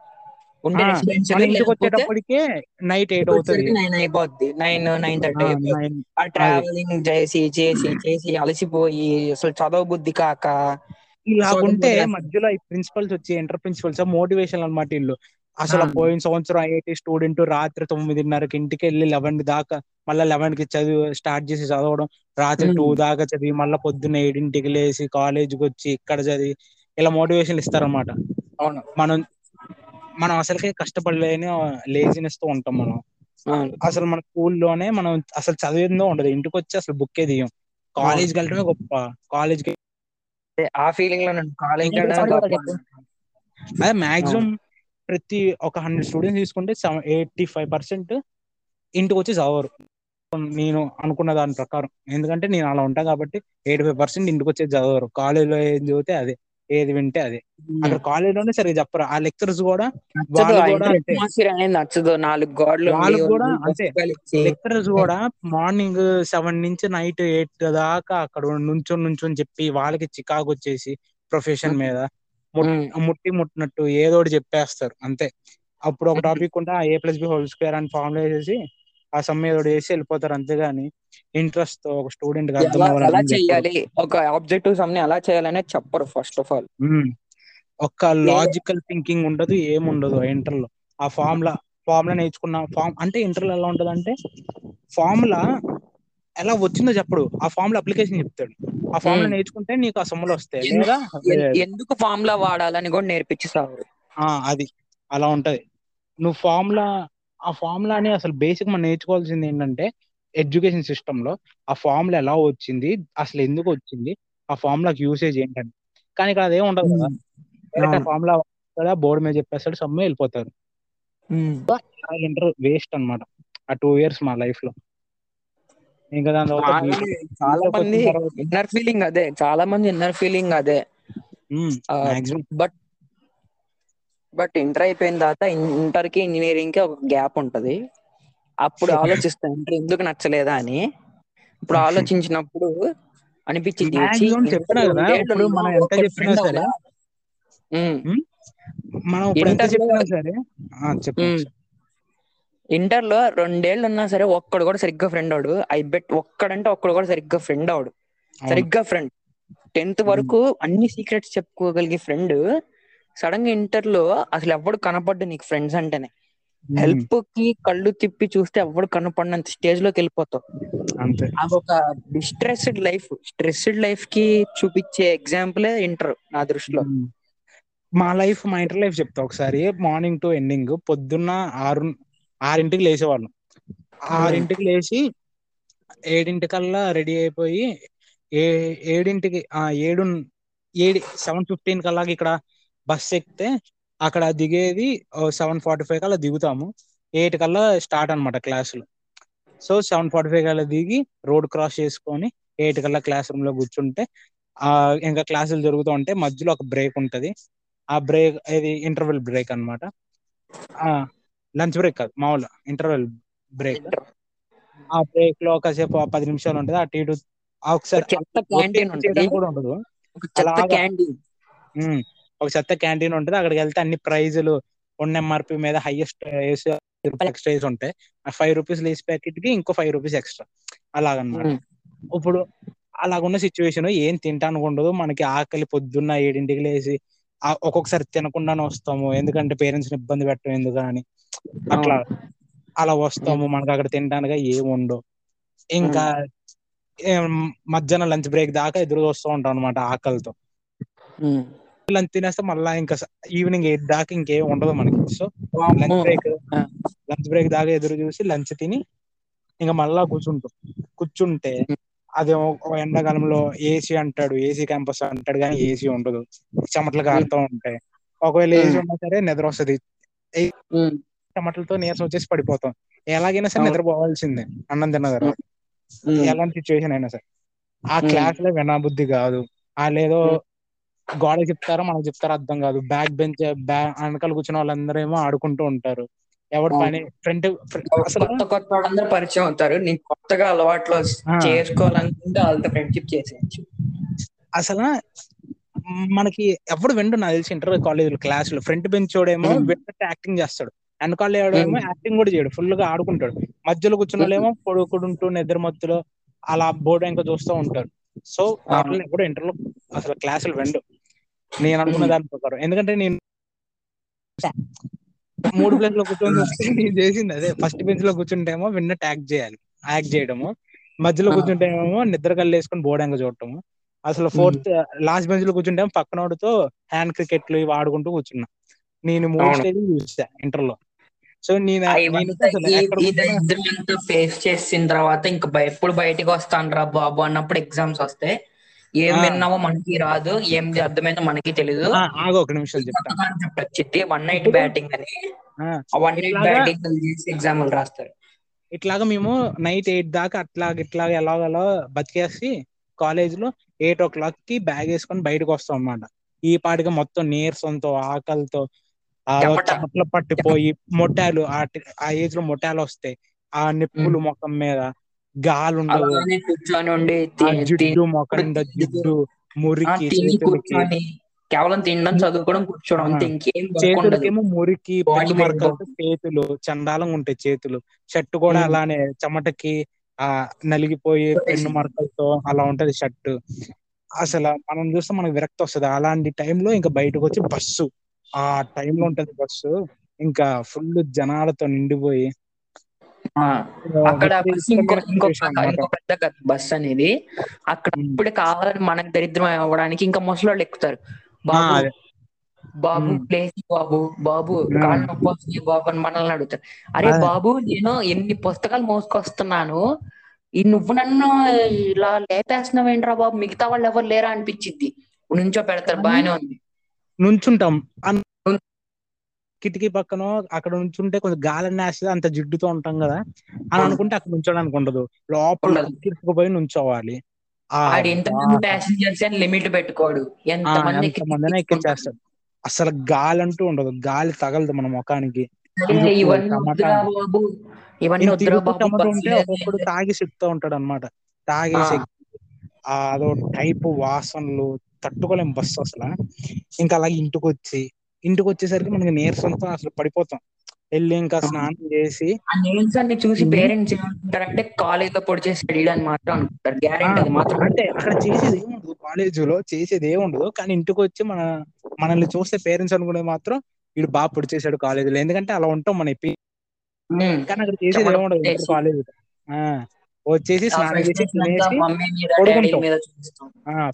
ఇంటికి వచ్చేటప్పటికే నైట్ 8 అవుతుంది, 9 అయిపోద్ది, 9:30 ఆ ట్రావెలింగ్ చేసి చేసి చేసి అలసిపోయి అసలు చదవ బుద్ధి కాక ఇలా ఉంటే మధ్యలో ఈ ప్రిన్సిపల్స్ వచ్చి, ఇంటర్ ప్రిన్సిపల్స్ మోటివేషన్ అన్నమాట వీళ్ళు. అసలు పోయిన సంవత్సరం ఐఐటి స్టూడెంట్ రాత్రి 9:30 ఇంటికి వెళ్ళి 11 మళ్ళీ 11 చదివి స్టార్ట్ చేసి చదవడం, రాత్రి 2 చదివి మళ్ళీ పొద్దున్న 7 లేసి కాలేజీకి వచ్చి ఇక్కడ చదివి ఇలా మోటివేషన్ ఇస్తారనమాట. అవును, మనం అసలుకే కష్టపడలేని లేజినెస్ తో ఉంటాం. మనం అసలు మన స్కూల్లోనే మనం అసలు చదివిందో ఉండదు, ఇంటికి వచ్చి అసలు బుక్కే తీయం, కాలేజ్కి వెళ్ళడమే గొప్ప. కాలేజ్కి ఆ ఫీలింగ్ లో కాలేజ్ అదే మాక్సిమం ప్రతి ఒక 100 స్టూడెంట్స్ తీసుకుంటే 85% ఇంటికి వచ్చి చదవరు, నేను అనుకున్న దాని ప్రకారం. ఎందుకంటే నేను అలా ఉంటా కాబట్టి 85% ఇంటికి వచ్చి చదవరు. కాలేజీలో ఏం చదివితే అదే, ఏది వింటే అదే. అక్కడ కాలేజీలోనే సరిగ్గా చెప్పరు, ఆ లెక్చరర్స్ కూడా లెక్చరర్స్ కూడా మార్నింగ్ 7 నుంచి నైట్ 8 దాకా అక్కడ నుంచొని చెప్పి వాళ్ళకి చికాకు వచ్చేసి ప్రొఫెషన్ మీద ముట్టినట్టు ఏదోటి చెప్పేస్తారు అంతే. అప్పుడు ఒక టాపిక్ ఉంటే A+B² అని ఫార్ములా చేసి ఆ సమ్ ఏదో చేసి వెళ్ళిపోతారు, అంతేగాని ఇంట్రెస్ట్ తో ఒక స్టూడెంట్ ఒక ఆబ్జెక్టివ్ సమ్ ని అలా చేయాలనే చెప్పరు. ఫస్ట్ ఆఫ్ ఆల్ ఒక లాజికల్ థింకింగ్ ఉండదు, ఏముండదు ఇంటర్ లో. ఆ ఫార్ములా నేర్చుకున్నా. ఫామ్ అంటే ఇంటర్లో ఎలా ఉంటుంది అంటే ఫార్ములా ఎలా వచ్చిందో చెప్పడు, ఆ ఫార్ములా అప్లికేషన్ చెప్తాడు. ఆ ఫార్ములా నేర్చుకుంటే నీకు ఆ సొమ్ములు వస్తాయి లేదా ఎందుకు ఫార్ములా వాడాలని కూడా నేర్పించేసాడు. అది అలా ఉంటది. నువ్వు ఆ ఫార్ములా అని అసలు బేసిక్ మనం నేర్చుకోవాల్సింది ఏంటంటే ఎడ్యుకేషన్ సిస్టమ్ లో ఆ ఫార్ములా ఎలా వచ్చింది, అసలు ఎందుకు వచ్చింది, ఆ ఫార్ములాకి యూసేజ్ ఏంటంటే. కానీ ఇక్కడ అదేం ఉండదు కదా, ఫార్ములా బోర్డు మీద చెప్పేస్తాడు, సమ్మె వెళ్ళిపోతారు. ఇంటర్ వేస్ట్ అనమాట ఆ 2 years మా లైఫ్ లో. ఇంకా చాలా మంది ఇన్నర్ ఫీలింగ్ అదే బట్ ఇంటర్ అయిపోయిన తర్వాత ఇంటర్ కి ఇంజనీరింగ్ కి ఒక గ్యాప్ ఉంటది. అప్పుడు ఆలోచిస్తా ఇంటర్ ఎందుకు నచ్చలేదా అని. ఇప్పుడు ఆలోచించినప్పుడు అనిపించింది ఇంటర్ లో 2 years ఉన్నా సరే ఒక్కడు కూడా సరిగ్గా ఫ్రెండ్ అవడు. ఐ బెట్ ఒక్కడు కూడా సరిగ్గా ఫ్రెండ్ అవడు 10th వరకు అన్ని సీక్రెట్స్ చెప్పుకోగలిగే ఫ్రెండ్ సడన్ గా ఇంటర్ లో అసలు ఎవడు కనపడ్డు నీకు. ఫ్రెండ్స్ అంటేనే హెల్ప్ కి కళ్ళు తిప్పి చూస్తే ఎవడు కనపడినంత స్టేజ్ లోకి వెళ్ళిపోతావు. అది ఒక స్ట్రెస్డ్ లైఫ్ కి చూపించే ఎగ్జాంపులే ఇంటర్ నా దృష్టిలో. మా ఇంటర్ లైఫ్ చెప్తా ఒకసారి. మార్నింగ్ టు ఎండింగ్ పొద్దున్న 6 లేసేవాళ్ళం. 6 లేచి 7 రెడీ అయిపోయి 7:15 కల్లా ఇక్కడ బస్ ఎక్కితే అక్కడ దిగేది 7:45 కల్లా దిగుతాము. 8 కల్లా స్టార్ట్ అనమాట క్లాసులు. సో 7:45 కల్లా దిగి రోడ్ క్రాస్ చేసుకొని 8 కల్లా క్లాస్ రూమ్ లో కూర్చుంటే ఇంకా క్లాసులు జరుగుతూ ఉంటే మధ్యలో ఒక బ్రేక్ ఉంటది. ఆ బ్రేక్ ఇది ఇంటర్వెల్ బ్రేక్ అనమాట. లంచ్ బ్రేక్ కాదు, మామూలు ఇంటర్వెల్ బ్రేక్. ఆ బ్రేక్ లో ఒకసేపు 10 ఉంటది. అటు ఇటు ఒకసారి కూడా ఉండదు, ఒక చెత్త క్యాంటీన్ ఉంటుంది. అక్కడికి వెళ్తే అన్ని ప్రైజులు 1 MRP మీద హైయెస్ట్ ఎక్స్ట్రా ఉంటాయి. ఆ 5 rupees లేస్ ప్యాకెట్ కి ఇంకో 5 rupees ఎక్స్ట్రా అలాగనమాట. ఇప్పుడు అలాగున్న సిచ్యువేషన్, ఏం తింటానికి ఉండదు మనకి. ఆకలి పొద్దున్న 7 లేసి ఒక్కొక్కసారి తినకుండానే వస్తాము, ఎందుకంటే పేరెంట్స్ ని ఇబ్బంది పెట్టడం ఎందుకు అని అలా వస్తాము. మనకు అక్కడ తినడానికి ఏమి ఉండవు. ఇంకా మధ్యాహ్నం లంచ్ బ్రేక్ దాకా ఎదురు వస్తూ ఉంటాం అనమాట ఆకలితో. లంచ్ తినేస్తే మళ్ళా ఇంకా ఈవినింగ్ 8 దాకా ఇంకేం ఉండదు మనకి. సో లంచ్ బ్రేక్ దాకా ఎదురు చూసి లంచ్ తిని ఇంకా మళ్ళా కూర్చుంటే అదే ఎండాకాలంలో ఏసీ అంటాడు, ఏసీ క్యాంపస్ అంటాడు, కానీ ఏసీ ఉండదు. చెమటలు కారుతూ ఉంటాయి. ఒకవేళ ఏసీ ఉన్నా సరే నిద్ర వస్తుంది. చెమటలతో నీరసం వచ్చేసి పడిపోతాం. ఎలాగైనా సరే నిద్రపోవాల్సిందే అన్నం తిన్న తర్వాత, ఎలాంటి సిచ్యువేషన్ అయినా సరే. ఆ క్లాస్ లో వినబుద్ధి కాదు. వాళ్ళేదో గోడ చెప్తారో మనకు చెప్తారో అర్థం కాదు. బ్యాక్ బెంచ్ వెనకాల కూర్చున్న వాళ్ళందరూ ఏమో ఆడుకుంటూ ఉంటారు. ఎవరి పని ఫ్రంట్ కొత్త పరిచయం అవుతారు. నీకు కొత్తగా అలవాట్లో చేసుకోవాలనుకుంటే వాళ్ళతో ఫ్రెండ్షిప్ చేసేయచ్చు. అసలు మనకి ఎవడు విండు నాకు తెలిసి ఇంటర్ కాలేజీలో క్లాసులు. ఫ్రంట్ బెంచ్ వాడేమో విన్నట్టు యాక్టింగ్ చేస్తాడు, వెనకాల ఎవడేమో యాక్టింగ్ కూడా చేయడు, ఫుల్ గా ఆడుకుంటాడు. మధ్యలో కూర్చున్న వాళ్ళేమో పొడుకుంటూ నిద్ర మత్తులో అలా బోర్డు ఇంకా చూస్తూ ఉంటారు. సో వాటిలో ఎప్పుడు ఇంటర్లో అసలు క్లాసులు వెండు నేను అనుకున్న దాని ప్రకారం. ఎందుకంటే నేను 3 కూర్చొని చూస్తే నేను చేసింది అదే. ఫస్ట్ బెంచ్ లో కూర్చుంటేమో విన్నట్టు యాక్ట్ చేయడము, మధ్యలో కూర్చుంటేమో నిద్ర కళ్ళు వేసుకుని బోర్డంగా చూడటము. అసలు లాస్ట్ బెంచ్ లో కూర్చుంటేమో పక్కనోడితో హ్యాండ్ క్రికెట్లు ఇవి ఆడుకుంటూ కూర్చున్నా. నేను 3 స్టేజ్ చూసా ఇంటర్ లో. సో నేను ఫేస్ చేసిన తర్వాత ఇంకా ఎప్పుడు బయటకు వస్తాను రా బాబు అన్నప్పుడు ఎగ్జామ్స్ వస్తాయి. ఏం విన్నామో మనకి రాదు, ఏం అర్థమైందో మనకి తెలీదు. 1 నిమిషం చెప్తాను. 1 night బ్యాటింగ్ అని 1 night బ్యాటింగ్ చేసి ఎగ్జామ్లు రాస్తారు. ఇట్లాగా మేము నైట్ 8 దాకా ఇట్లాగా ఎలాగలా బతికేసి కాలేజ్ లో 8 o'clock కి బ్యాగ్ వేసుకొని బయటకు వస్తాం అన్నమాట. ఈ పాటికి మొత్తం నీరసంతో ఆకలితో చెమటలు పట్టిపోయి మొట్టాలు ఆ ఏజ్ లో మొట్టాలు వస్తాయి. ఆ నిప్పులు ముఖం మీద, గాలి ఉండదు, జిడ్డు మొఖం, జిడ్డు మురికి, కేవలం తినడం చదువుకోవడం కూర్చోవడం, చేతులకేమో మురికి మరకలతో చేతులు చండాలంగా ఉంటాయి. చేతులు షర్ట్ కూడా అలానే చెమటకి ఆ నలిగిపోయి పెన్ను మరకలతో అలా ఉంటది షర్ట్. అసలు మనం చూస్తే మనకు విరక్తి వస్తుంది. అలాంటి టైంలో ఇంకా బయటకు వచ్చి బస్సు ఆ టైంలో ఉంటది. బస్సు ఇంకా ఫుల్ జనాలతో నిండిపోయి అక్కడ పెద్ద బస్ అనేది అక్కడ ఇప్పుడు కావాలని మనకు దరిద్రం అవ్వడానికి ఇంకా ముసలోళ్ళు ఎక్కుతారు. బాబు లేచి బాబు బాబు కాళ్ళు నొప్పి వస్తుంది బాబు అని మనల్ని అడుగుతారు. అరే బాబు నేను ఎన్ని పుస్తకాలు మోసుకొస్తున్నాను, ఈ నువ్వు నన్ను ఇలా లేపేస్తున్నావు ఏంట్రా బాబు, మిగతా వాళ్ళు ఎవరు లేరా అనిపించింది. నుంచో పెడతారు బాగానే ఉంది, నుంచుంటాం కిటికీ పక్కన అక్కడ నుంచుంటే కొంచెం గాలి వేస్తుంది, అంత జిడ్డుతో ఉంటాం కదా అని అనుకుంటే అక్కడ నుంచోడానికి ఉండదు, లోపల కిటికీపోయి నుంచోవాలి. ఎంతమంది ఎక్కించేస్తాడు, అసలు గాలి అంటూ ఉండదు, గాలి తగలదు మన ముఖానికి. ఒక్కొక్కడు తాగి చెప్తూ ఉంటాడు అనమాట, తాగేసి అదో టైపు వాసనలు తట్టుకోలేం బస్సు అసలు. ఇంకా అలాగే ఇంటికి వచ్చేసరికి మనకి నీరసంతో అసలు పడిపోతాం. వెళ్ళి ఇంకా స్నానం చేసి చూసి పేరెంట్స్ ఏమంటారంటే కాలేజ్ లో పొడి చేసి వెళ్ళాలని మాత్రం అనుకుంటారు. గ్యారెంటీ అంటే అక్కడ చేసేది ఏముండదు, కాలేజీలో చేసేది ఏముండదు, కానీ ఇంటికి వచ్చి మనల్ని చూస్తే పేరెంట్స్ అనుకునేది మాత్రం వీడు బాగా పొడి చేశాడు కాలేజీలో, ఎందుకంటే అలా ఉంటాం మన ఎప్పి. కానీ అక్కడ చేసేది ఏముండదు, కాలేజీ వచ్చేసి స్నానం చేసి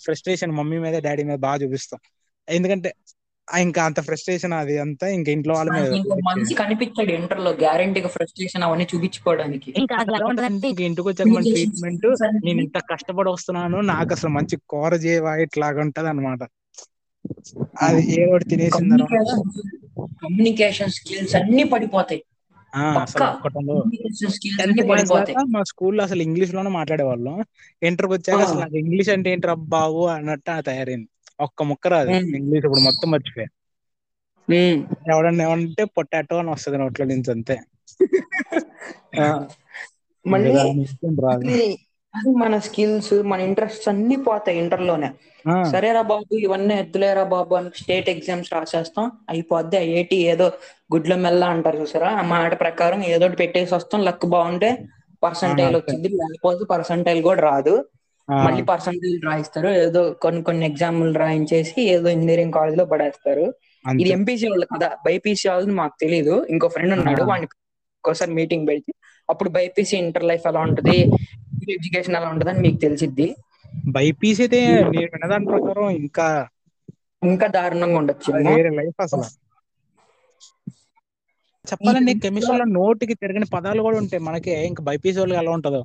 ఫ్రస్ట్రేషన్ మమ్మీ మీద డాడీ మీద బాగా చూపిస్తాం, ఎందుకంటే ఇంకా అంత ఫ్రస్ట్రేషన్ అది అంతా ఇంకా ఇంట్లో వాళ్ళ మీద కనిపించాడు. ఇంటర్ లో గ్యారెంటీగా ఫ్రస్ట్రేషన్ అవన్నీ చూపించుకోవడానికి ఇంటికి వచ్చాక మన ట్రీట్మెంట్, నేను ఇంత కష్టపడి వస్తున్నాను నాకు అసలు మంచి కూర చేయవా ఇట్లాగా ఉంటది అనమాట. అది ఏ ఒకటి తినేసిన కమ్యూనికేషన్ స్కిల్స్ అన్ని పడిపోతాయి. మా స్కూల్లో అసలు ఇంగ్లీష్ లోనే మాట్లాడేవాళ్ళం, ఇంటర్కి వచ్చాక అసలు నాకు ఇంగ్లీష్ అంటే ఏంటి బాబు అన్నట్టు తయారైంది. ఒక్క ముక్క రాదు ఇంగ్లీష్, ఇప్పుడు మొత్తం మర్చిపోయా. ఎవడంటే పొటాటో అని వస్తుంది నోట్లో నుంచి, అంతే. మన స్కిల్స్ మన ఇంట్రెస్ట్ అన్ని పోతాయి ఇంటర్లోనే. సరేరా బాబు ఇవన్నీ ఎద్దులేరా బాబు అని స్టేట్ ఎగ్జామ్స్ రాసేస్తాం, అయిపోద్ది. ఏటి ఏదో గుడ్ల మెల్ల అంటారు చూసారా, ఆ మాట ప్రకారం ఏదో పెట్టేసి వస్తాం. లక్ బాగుంటే పర్సంటైల్ వచ్చింది, లేకపోతే పర్సంటైల్ కూడా రాదు, మళ్ళీ పర్సంటేజ్ రాయిస్తారు. ఏదో కొన్ని ఎగ్జామ్లు రాయించేసి ఏదో ఇంజనీరింగ్ కాలేజ్ లో పడేస్తారు. ఇది ఎంపీసీ వాళ్ళు కదా, బైపీసీ వాళ్ళు మాకు తెలీదు. ఇంకో ఫ్రెండ్ ఉన్నాడు, వాడిని ఒకసారి మీటింగ్ పెడితే అప్పుడు బైపీసీ ఇంటర్ లైఫ్ ఎలా ఉంటది, ఎడ్యుకేషన్ ఎలా ఉంటది అని మీకు తెలిసిద్ది. బైపీసీ అయితే నేను విన్నదాని ప్రకారం ఇంకా దారుణంగా ఉండొచ్చు లైఫ్ అసలు. చెప్పాలండి, కెమిస్ట్రీలో నోటికి తిరగని పదాలు కూడా ఉంటాయి మనకి. ఇంకా బైపీసీ వాళ్ళకి ఎలా ఉంటదో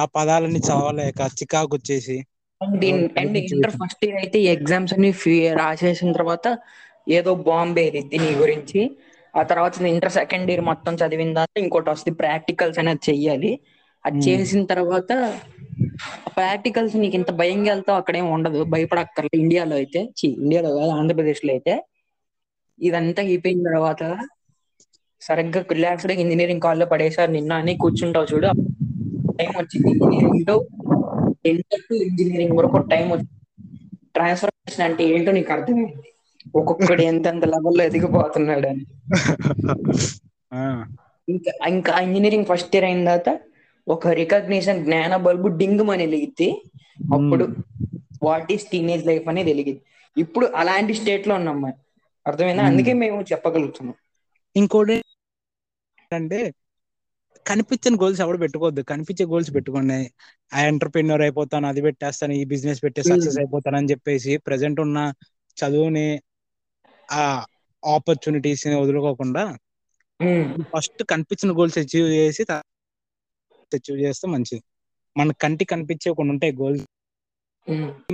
ఆ పదాలని చదవలేక చికాకు వచ్చేసి. అండ్ ఇంటర్ ఫస్ట్ ఇయర్ అయితే ఎగ్జామ్స్ అన్ని రాసేసిన తర్వాత ఏదో బాంబే ఇది నీ గురించి. ఆ తర్వాత ఇంటర్ సెకండ్ ఇయర్ మొత్తం చదివిన తర్వాత ఇంకోటి వస్తుంది, ప్రాక్టికల్స్ అనేది చెయ్యాలి. అది చేసిన తర్వాత ప్రాక్టికల్స్ నీకు ఇంత భయంగా వెళ్తావు, అక్కడేం ఉండదు, భయపడక్కర్లేదు. ఇండియాలో అయితే ఇండియాలో కాదు ఆంధ్రప్రదేశ్ లో అయితే ఇదంతా అయిపోయిన తర్వాత సరిగ్గా రిలాక్స్డ్ ఇంజనీరింగ్ కాలేజ్ లో పడేసారు నిన్న అని కూర్చుంటావు చూడు. టైం వచ్చింది ఇంజనీరింగ్ లో, ఇంటర్ టు ఇంజనీరింగ్ వరకు టైం వచ్చింది. ట్రాన్స్ఫర్మేషన్ అంటే ఏంటో నీకు అర్థమైంది, ఒక్కొక్కడు ఎంతెంత లెవెల్లో ఎదిగిపోతున్నాడు అని. ఇంకా ఇంజనీరింగ్ ఫస్ట్ ఇయర్ అయిన తర్వాత ఒక రికగ్నిషన్ జ్ఞాన బల్బు డింగ్ అని వెలిగిద్ది. అప్పుడు వాట్ ఈస్ టీనేజ్ లైఫ్ అనేది వెలిగింది. ఇప్పుడు అలాంటి స్టేట్ లో ఉన్నాం మనం, అర్థమైందా? అందుకే మేము చెప్పగలుగుతున్నాం. ఇంకోటి అంటే కనిపించని గోల్స్ ఎవరు పెట్టుకోవద్దు, కనిపించే గోల్స్ పెట్టుకోండి. ఆ ఎంటర్ప్రెన్యూర్ అయిపోతాను, అది పెట్టేస్తాను, ఈ బిజినెస్ పెట్టి సక్సెస్ అయిపోతాను అని చెప్పేసి ప్రెసెంట్ ఉన్న చదువుని ఆ ఆపర్చునిటీస్ ని వదులుకోకుండా ఫస్ట్ కనిపించిన గోల్స్ అచీవ్ చేస్తే మంచిది. మన కంటికి కనిపించే కొన్ని ఉంటాయి గోల్స్,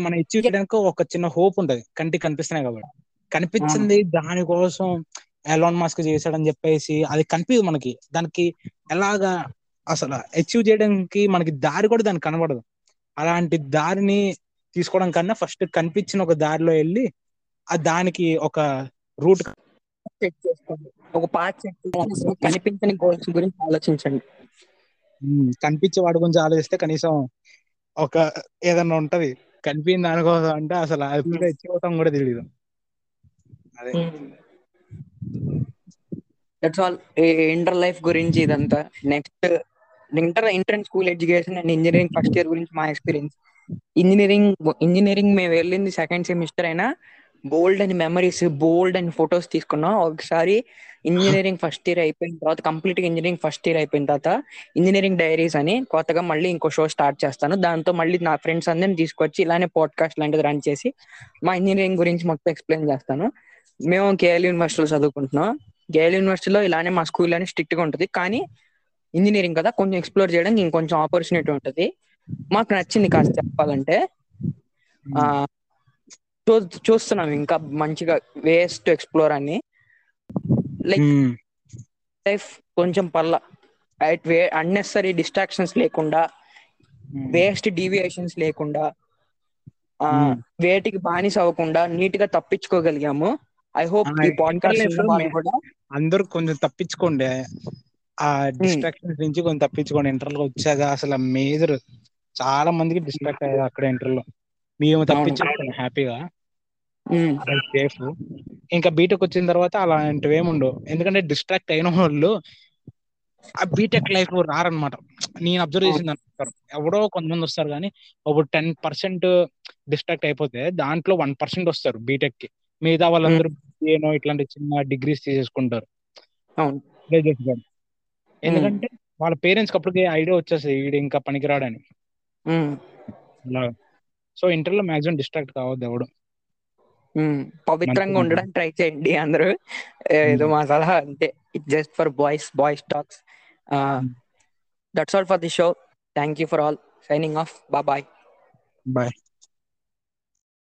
మనం అచీవ్ చేయడానికి ఒక చిన్న హోప్ ఉంటది కంటికి కనిపిస్తున్నాయి కాబట్టి. కనిపించింది దానికోసం ఎలాన్ మాస్క్ చేశాడని చెప్పేసి అది కనిపించదు మనకి, దానికి ఎలాగా అసలు అచీవ్ చేయడానికి మనకి దారి కూడా దానికి కనబడదు. అలాంటి దారిని తీసుకోవడం కన్నా ఫస్ట్ కనిపించిన ఒక దారిలో వెళ్ళి ఆ దానికి ఒక రూట్ ఒక పాత్ చేసుకోవాలి. కనిపించని గోల్స్ గురించి ఆలోచించండి, కనిపించే వాడి గురించి ఆలోచిస్తే కనీసం ఒక ఏదన్నా ఉంటది. కనిపించిన దానికోసం అంటే అసలు అది అచీవ్ అవుతాం కూడా తెలియదు. అదే దట్స్ ఆల్ ఇంటర్ లైఫ్ గురించి ఇదంతా. Next inter and school education and engineering first year గురించి మా ఎక్స్పీరియన్స్. ఇంజనీరింగ్ మేము వెళ్ళింది సెకండ్ సెమిస్టర్ అయినా బోల్డ్ అని మెమరీస్, బోల్డ్ అని ఫొటోస్ తీసుకున్నాం. ఒకసారి ఇంజనీరింగ్ ఫస్ట్ ఇయర్ అయిపోయిన తర్వాత, కంప్లీట్ గా ఇంజనీరింగ్ ఫస్ట్ ఇయర్ అయిపోయిన తర్వాత ఇంజనీరింగ్ డైరీస్ అని కొత్తగా మళ్ళీ ఇంకో షో స్టార్ట్ చేస్తాను. దాంతో మళ్ళీ నా ఫ్రెండ్స్ అందరిని తీసుకొచ్చి ఇలానే పాడ్కాస్ట్ లాంటిది రన్ చేసి మా ఇంజనీరింగ్ గురించి మొత్తం ఎక్స్ప్లెయిన్ చేస్తాను. మేము కేఎల్ యూనివర్సిటీలో చదువుకుంటున్నాం. కేఎల్ యూనివర్సిటీలో ఇలానే మా స్కూల్ అని స్ట్రిక్ట్ గా ఉంటుంది, కానీ ఇంజనీరింగ్ కదా కొంచెం ఎక్స్ప్లోర్ చేయడానికి ఇంకొంచెం ఆపర్చునిటీ ఉంటుంది. మాకు నచ్చింది కాస్త చెప్పాలంటే. చూస్తున్నాం ఇంకా మంచిగా వేస్ టు ఎక్స్ప్లోర్ అని, లైక్ లైఫ్ కొంచెం పర్లా అన్నెసరీ డిస్ట్రాక్షన్స్ లేకుండా, వేస్ట్ డీవియేషన్స్ లేకుండా, వేటికి బానిస అవ్వకుండా నీట్ గా తప్పించుకోగలిగాము. ఐ హోప్ ఈ పాడ్‌కాస్ట్ కూడా అందరూ కొంచెం తప్పించుకోండి, ఆ డిస్ట్రాక్షన్స్ నుంచి కొంచెం తప్పించుకోండి. ఇంటర్ లో వచ్చాక అసలు మేజర్ చాలా మందికి డిస్ట్రాక్ట్ అయ్యారు అక్కడ ఇంటర్ లో. మేము తప్పించుకోండి హ్యాపీగా, సేఫ్. ఇంకా బీటెక్ వచ్చిన తర్వాత అలాంటివి ఏమి ఉండవు, ఎందుకంటే డిస్ట్రాక్ట్ అయిన వాళ్ళు ఆ బీటెక్ లైఫ్ రారనమాట. నేను అబ్జర్వ్ చేసింది అనుకుంటారు, ఎవడో కొంతమంది వస్తారు, కానీ ఒక 10% డిస్ట్రాక్ట్ అయిపోతే దాంట్లో 1% వస్తారు బీటెక్ కి. మిగతా వాళ్ళందరూ ఏమో ఇట్లాంటి చిన్న డిగ్రీస్ తీసేసుకుంటారు. ఎందుకంటే వాళ్ళ పేరెంట్స్ అప్పటికే ఐడియా వచ్చేస్తుంది వీడు ఇంకా పనికిరాడని. సో ఇంటర్లో మాక్సిమం డిస్ట్రాక్ట్ కావద్దు ఎవడు, పవిత్రంగా ఉండడానికి ట్రై చేయండి అందరూ. ఏదో మా సలహా అంతే. It just for boys, boys talks. That's all for the show. Thank you for all. Signing off. Bye bye.